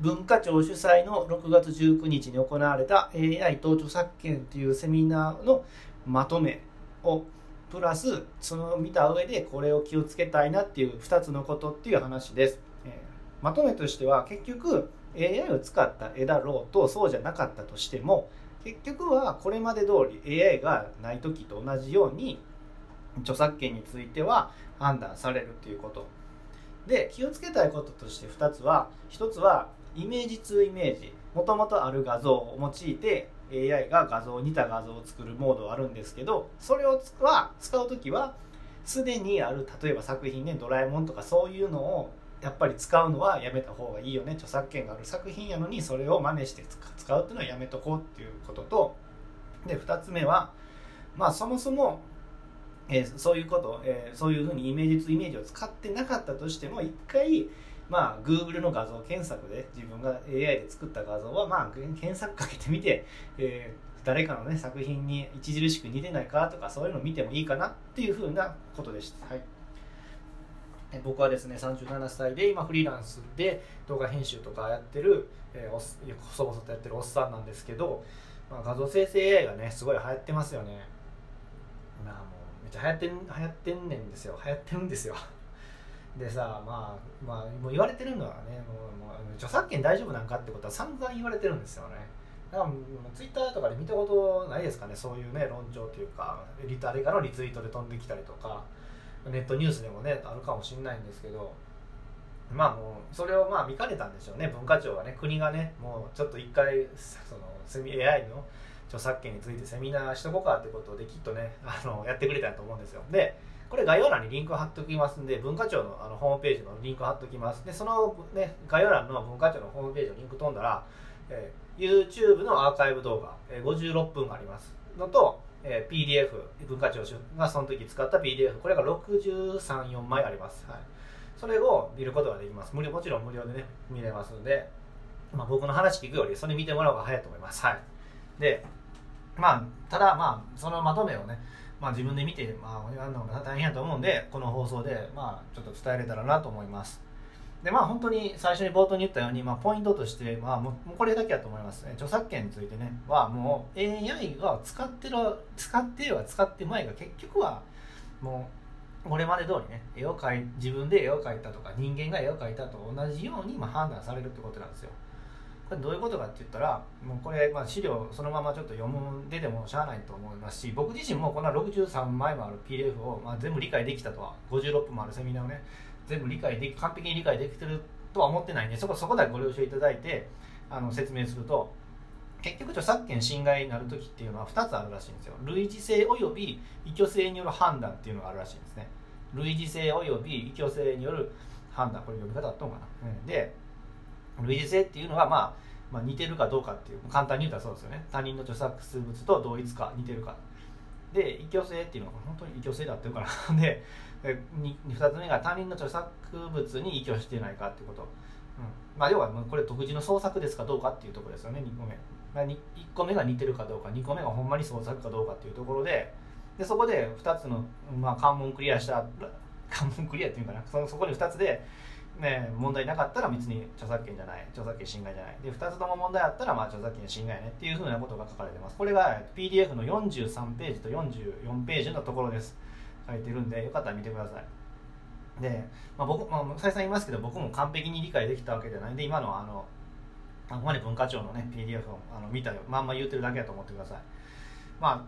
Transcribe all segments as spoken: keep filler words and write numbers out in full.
文化庁主催のろくがつじゅうくにちに行われた エーアイ と著作権というセミナーのまとめをプラスその見た上でこれを気をつけたいなっていうふたつのことっていう話です。えー、まとめとしては結局 エーアイ を使った絵だろうとそうじゃなかったとしても結局はこれまで通り エーアイ がない時と同じように著作権については判断されるということで、気をつけたいこととしてふたつは、ひとつはイメージツーイメージ、もともとある画像を用いて エーアイ が画像似た画像を作るモードがあるんですけど、それをは使うときはすでにある例えば作品ね、ドラえもんとかそういうのをやっぱり使うのはやめた方がいいよね。著作権がある作品やのにそれを真似して使うっていうのはやめとこうっていうことと、でふたつめは、まあ、そもそも、えー、そういうこと、えー、そういうふうにイメージツーイメージを使ってなかったとしても一回まあ、Google の画像検索で自分が エーアイ で作った画像は、まあ、検索かけてみて、えー、誰かの、ね、作品に著しく似てないかとかそういうのを見てもいいかなっていうふうなことでした。はい、僕はですねさんじゅうななさいで今フリーランスで動画編集とかやってる、えー、おす細々とやってるおっさんなんですけど、まあ、画像生成 エーアイ がねすごい流行ってますよね。まあ、もうめっちゃ流行ってん、流行ってんねんですよ流行ってるんですよ。でさ、まあ、まあ、もう言われてるのはね、もう、もう著作権大丈夫なんかってことは散々言われてるんですよね。だから、ツイッターとかで見たことないですかね、そういうね、論調というか、誰かのリツイートで飛んできたりとか、ネットニュースでもね、あるかもしれないんですけど、まあもう、それをまあ見かねたんでしょうね、文化庁がね、国がね、もうちょっと一回、その エーアイ の著作権についてセミナーしとこうかってことで、きっとね、あのやってくれたと思うんですよ。でこれ概要欄にリンクを貼っておきますんで、文化庁 の, あのホームページのリンクを貼っておきます。で、その、ね、概要欄の文化庁のホームページのリンク飛んだら、えー、YouTube のアーカイブ動画、えー、ごじゅうろっぷんがありますのと、えー、ピーディーエフ、文化庁がその時使った ピーディーエフ、これがろくじゅうさん、よんまいあります。はい、それを見ることができます。無料、もちろん無料でね、見れますので、まあ、僕の話聞くより、それ見てもらう方が早いと思います。はい。で、まあ、ただ、まあ、そのまとめをね、まあ、自分で見て、まあ、やるのが大変やと思うんで、この放送で、まあ、ちょっと伝えれたらなと思います。で、まあ、本当に最初に冒頭に言ったように、まあ、ポイントとして、まあ、もうこれだけだと思います。著作権についてね、はもう エーアイ が使ってる、使っては使ってまいが、結局は、もう、これまで通りね、絵を描い、自分で絵を描いたとか、人間が絵を描いたと同じように、まあ、判断されるってことなんですよ。どういうことかって言ったら、もうこれ、まあ、資料そのままちょっと読んででもしゃあないと思いますし、僕自身もこんなろくじゅうさんまいもある ピーディーエフ を、まあ、全部理解できたとは、ごじゅうろっぷんもあるセミナーをね、全部理解でき、完璧に理解できてるとは思ってないんで、そこ、そこだけご了承いただいて、あの説明すると、結局著作権侵害になるときっていうのはふたつあるらしいんですよ。類似性および依拠性による判断っていうのがあるらしいんですね。類似性および依拠性による判断、これ読み方あったのかな。うん、で類似性っていうのは、まあ、まあ似てるかどうかっていう、簡単に言うたらそうですよね。他人の著作物と同一か似てるかで、依拠性っていうのは本当に依拠性だっていうかなでふたつめが他人の著作物に依拠してないかっていうこと、うん、まあ要はこれ独自の創作ですかどうかっていうところですよね。にこめ、まあ、いっこめが似てるかどうか、にこめがほんまに創作かどうかっていうところで、でそこでふたつの、まあ、関門クリアした、関門クリアっていうかな、そのそこにふたつでね、問題なかったら別に著作権じゃない、著作権侵害じゃないで、ふたつとも問題あったらまあ著作権侵害ねっていうふうなことが書かれてます。これが ピーディーエフ のよんじゅうさんページとよんじゅうよんページのところです。書いてるんで、よかったら見てください。で、まあ、僕、まあ、再三言いますけど、僕も完璧に理解できたわけじゃないんで、今のあのあくまで文化庁のね ピーディーエフ をあの見たよまんま言ってるだけだと思ってください。ま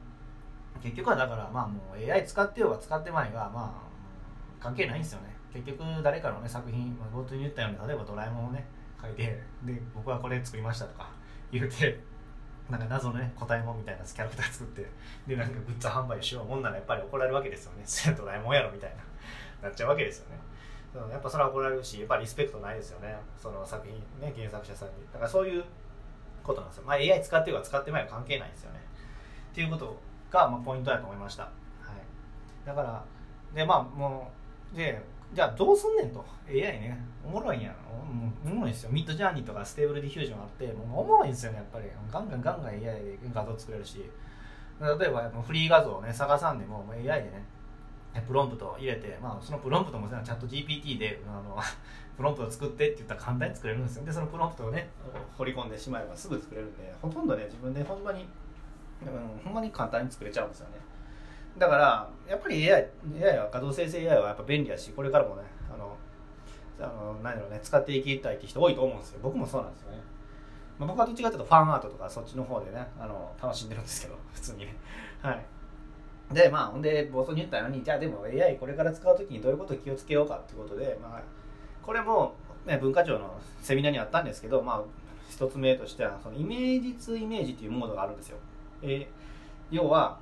あ結局はだからまあもう エーアイ 使ってようが使ってまいがまあ関係ないんですよね。結局誰かの、ね、作品、まあ、冒頭に言ったように例えばドラえもんをね書いて、で僕はこれ作りましたとか言うて、なんか謎のね答えもんみたいなキャラクター作って、でなんかグッズ販売しようもんならやっぱり怒られるわけですよね。それドラえもんやろみたいななっちゃうわけですよね。やっぱそれは怒られるし、やっぱリスペクトないですよね、その作品ね、原作者さんに。だからそういうことなんですよ。まあ エーアイ 使ってようが使ってまいが関係ないんですよねっていうことが、まあ、ポイントだと思いました。はい、だからでまあもうで、じゃあどうすんねんと。 エーアイ ね、おもろいんやん、おもろいんですよ。ミッドジャーニーとかステーブルディフュージョンあって、もうおもろいんですよね。やっぱりガンガンガンガン エーアイ で画像作れるし、例えばフリー画像をね探さんでも エーアイ でねプロンプトを入れて、まあ、そのプロンプトもチャット ジーピーティー であのプロンプトを作ってって言ったら簡単に作れるんですよ。でそのプロンプトをね掘り込んでしまえばすぐ作れるんで、ほとんどね自分でほんまに、うん、ほんまに簡単に作れちゃうんですよね。だからやっぱり エーアイ, エーアイ は画像生成 エーアイ はやっぱ便利だし、これからもねあのあの何だろうね使っていきたいって人多いと思うんですよ。僕もそうなんですよね。まあ、僕はどっちかというとファンアートとかそっちの方でねあの楽しんでるんですけど普通にねはいでまあほんで冒頭に言ったように、じゃあでも エーアイ これから使うときにどういうことを気をつけようかってことで、まあこれも、ね、文化庁のセミナーにあったんですけど、まあ一つ目としてはそのイメージツーイメージっていうモードがあるんですよ。えー、要は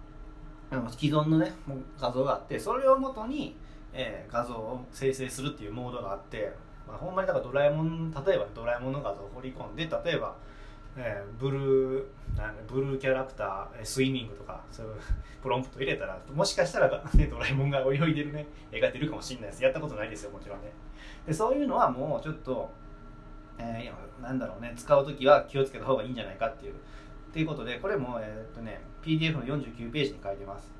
あの既存のね画像があって、それをもとに、えー、画像を生成するっていうモードがあって、まあ、ほんまにだからドラえもん例えばドラえもんの画像を彫り込んで、例えば、えー、ブルーブルーキャラクタースイミングとかそういうプロンプト入れたら、もしかしたら、ね、ドラえもんが泳いでるね絵が出るかもしれないです。やったことないですよもちろんね。でそういうのはもうちょっと、えー、なんだろうね使うときは気をつけた方がいいんじゃないかっていうということで、これも、えーっとね、ピーディーエフ のよんじゅうきゅうページに書いてます。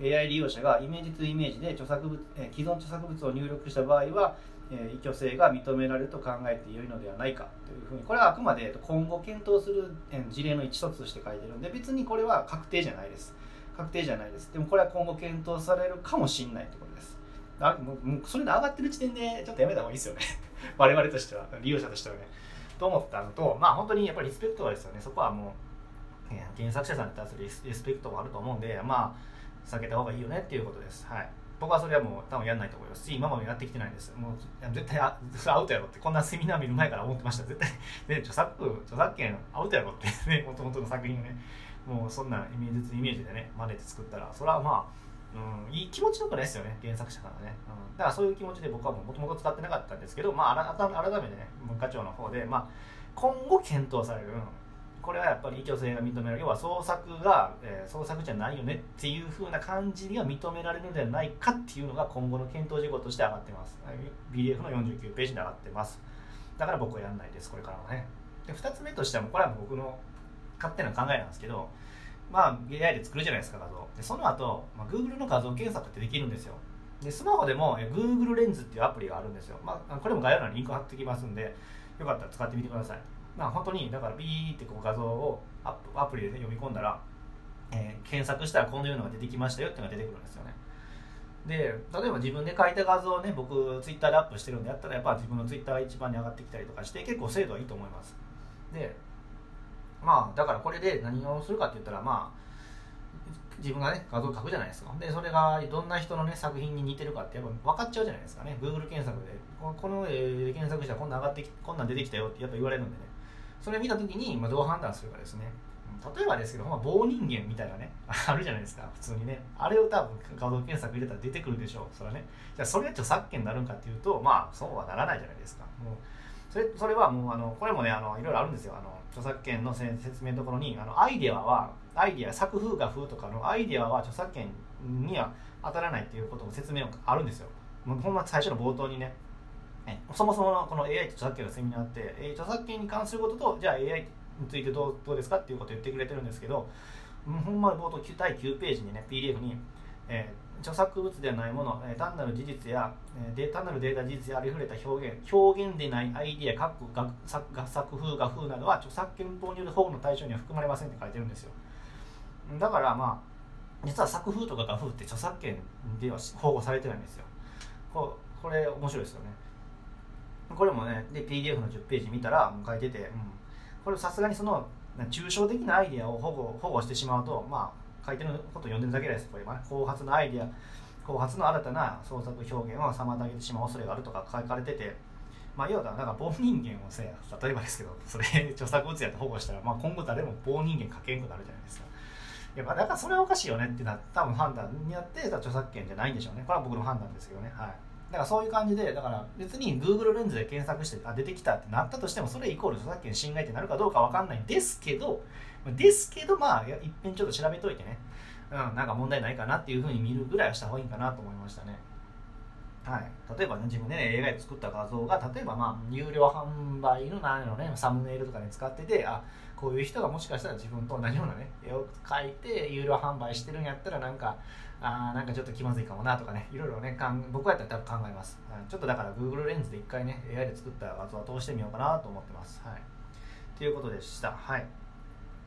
エーアイ 利用者がイメージツーイメージで著作物、えー、既存著作物を入力した場合は、えー、依拠性が認められると考えて良いのではないかというふうに、これはあくまで今後検討する事例の一つとして書いてるんで、別にこれは確定じゃないです。確定じゃないです。でもこれは今後検討されるかもしれないということです。あもうもうそれで上がってる時点でちょっとやめた方がいいですよね。我々としては、利用者としてはね。と思ったのと、まあ本当にやっぱりリスペクトはですよね。そこはもう、えー、原作者さんに対するリスペクトもあると思うんで、まあ避けた方がいいよねっていうことです。はい。僕はそれはもう多分やんないと思いますし、今までやってきてないんです。もう絶対アウトやろってこんなセミナー見る前から思ってました。絶対で著作著作権アウトやろってね、元々の作品をね、もうそんなイメージイメージでね真似て作ったら、それはまあ、うん、いい気持ちよくないですよね、原作者からね、うん。だからそういう気持ちで僕はもともと使ってなかったんですけど、まあ改めてね文化庁の方でまあ今後検討される。これはやっぱり依拠性が認められる、要は創作が、えー、創作じゃないよねっていう風な感じには認められるのではないかっていうのが今後の検討事項として上がってます。ビーディーエフ のよんじゅうきゅうページに上がってます。だから僕はやんないです、これからもね。でふたつめとしてはもうこれはもう僕の勝手な考えなんですけど、まあ エーアイ で作るじゃないですか画像。でその後、まあ、Google の画像検索ってできるんですよ。でスマホでも Google レンズっていうアプリがあるんですよ。まあこれも概要欄にリンク貼ってきますんで、よかったら使ってみてください。まあ、本当にだからビーってこう画像をア プ, アプリで、ね、読み込んだら、えー、検索したらこのようなのが出てきましたよっていうのが出てくるんですよね。で例えば自分で書いた画像をね僕ツイッターでアップしてるんでやったらやっぱ自分のツイッターが一番に上がってきたりとかして結構精度はいいと思います。でまあだからこれで何をするかって言ったらまあ自分がね画像を書くじゃないですか。でそれがどんな人のね作品に似てるかってやっぱ分かっちゃうじゃないですかね。 Google 検索でこの絵で検索したらこんな上がってきこんなん出てきたよってやっぱ言われるんでね、それ見たときにどう判断するかですね。例えばですけど、まあ、棒人間みたいなねあるじゃないですか普通にね。あれを多分画像検索入れたら出てくるでしょう。それはねじゃあそれが著作権になるんかっていうとまあそうはならないじゃないですか。もう それ、それはもうあのこれもねあのいろいろあるんですよ。あの著作権の説明のところにあのアイデアはアイデア作風画風とかのアイデアは著作権には当たらないっていうことの説明があるんですよ。もうほんま最初の冒頭にねそもそものこの エーアイ と著作権のセミナーって著作権に関することとじゃあ エーアイ についてどう、どうですかっていうことを言ってくれてるんですけど、ほんまに冒頭だいきゅうページにね ピーディーエフ に、えー、著作物ではないもの単なる事実やで単なるデータ事実やありふれた表現表現でないアイディア各画作風画風などは著作権法による保護の対象には含まれませんって書いてるんですよ。だからまあ実は作風とか画風って著作権では保護されてないんですよ。これ、これ面白いですよね。これもね、で ピーディーエフ のじゅうページ見たら書いてて、うん、これさすがにその抽象的なアイデアを保護、保護してしまうと、まあ、書いてることを読んでるだけです。これはね、後発のアイデア、後発の新たな創作表現を妨げてしまう恐れがあるとか書かれてて、まあ、要はなんか棒人間をせ、例えばですけど、それ著作物やって保護したら、まあ、今後誰も棒人間書けんくなるじゃないですか。いや、まあ、だからそれはおかしいよねってな、多分判断になって、著作権じゃないんでしょうね。これは僕の判断ですけどね。はい。だからそういう感じで、だから別に Google レンズで検索してあ出てきたってなったとしても、それイコール著作権侵害ってなるかどうかわかんないんですけど、ですけどまあ一遍ちょっと調べといてね、うん、なんか問題ないかなっていうふうに見るぐらいはした方がいいかなと思いましたね。はい。例えばね、自分でね、エーアイ で作った画像が、例えばまあ、有料販売の何のね、サムネイルとかに、ね、使ってて、あ、こういう人がもしかしたら自分と同じようなね絵を描いて有料販売してるんやったらなんかあなんかちょっと気まずいかもなとかね、いろいろね僕やったら多分考えます。ちょっとだから Google レンズで一回ね エーアイ で作った画像は通してみようかなと思ってます。はいということでした。はい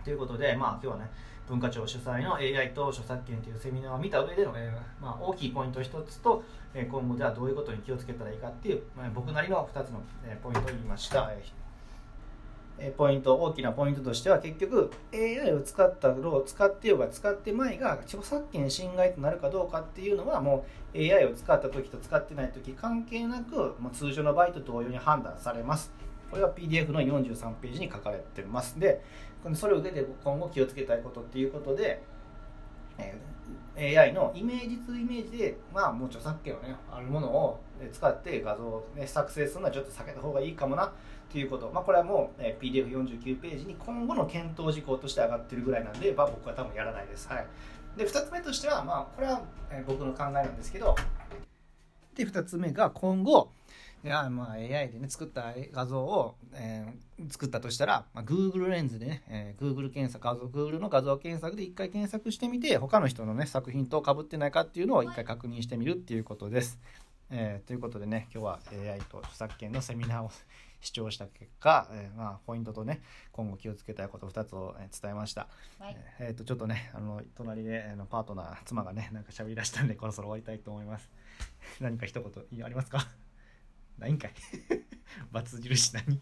ということで、まあ、今日はね文化庁主催の エーアイ と著作権というセミナーを見た上での、えーまあ、大きいポイント一つと、えー、今後ではどういうことに気をつけたらいいかっていう、まあ、僕なりのふたつの、えー、ポイントを言いました、えー、ポイント大きなポイントとしては結局 エーアイ を使ったろう使ってようが使ってまいが著作権侵害となるかどうかっていうのはもう エーアイ を使った時と使ってない時関係なく、まあ、通常の場合と同様に判断されます。これは ピーディーエフ のよんじゅうさんページに書かれてます。で、それを受けて今後気をつけたいことっていうことで、えー、エーアイ のイメージとイメージで、まあ、もう著作権をね、あるものを使って画像を、ね、作成するのはちょっと避けた方がいいかもなということ、まあ、これはもう、えー、ピーディーエフよんじゅうきゅうページに今後の検討事項として上がってるぐらいなんで、まあ、僕は多分やらないです。はい、で、ふたつめとしては、まあ、これは僕の考えなんですけど、で、ふたつめが今後、いやまあ、エーアイ で、ね、作った画像を、えー、作ったとしたら、まあ、Google レンズでね、えー、Google 検索、画像、Google の画像検索で一回検索してみて、他の人の、ね、作品と被ってないかっていうのを一回確認してみるっていうことです。えー、ということでね、今日は エーアイ と著作権のセミナーを視聴した結果、えーまあ、ポイントとね、今後気をつけたいことふたつを伝えました。はい、えー、とちょっとね、あの隣であのパートナー、妻がね、なんか喋り出したんで、ころそろ終わりたいと思います。何か一言ありますか？ないんかいバツ印何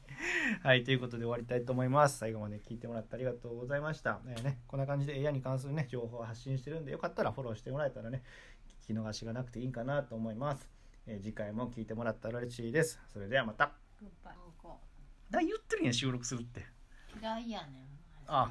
はいということで終わりたいと思います。最後まで聞いてもらってありがとうございました、えーね、こんな感じで エーアイ に関するね情報を発信してるんで、よかったらフォローしてもらえたらね聞き逃しがなくていいかなと思います、えー、次回も聞いてもらったら嬉しいです。それではまた。グッバイ。だ言ってるんや、収録するって。嫌いやねん。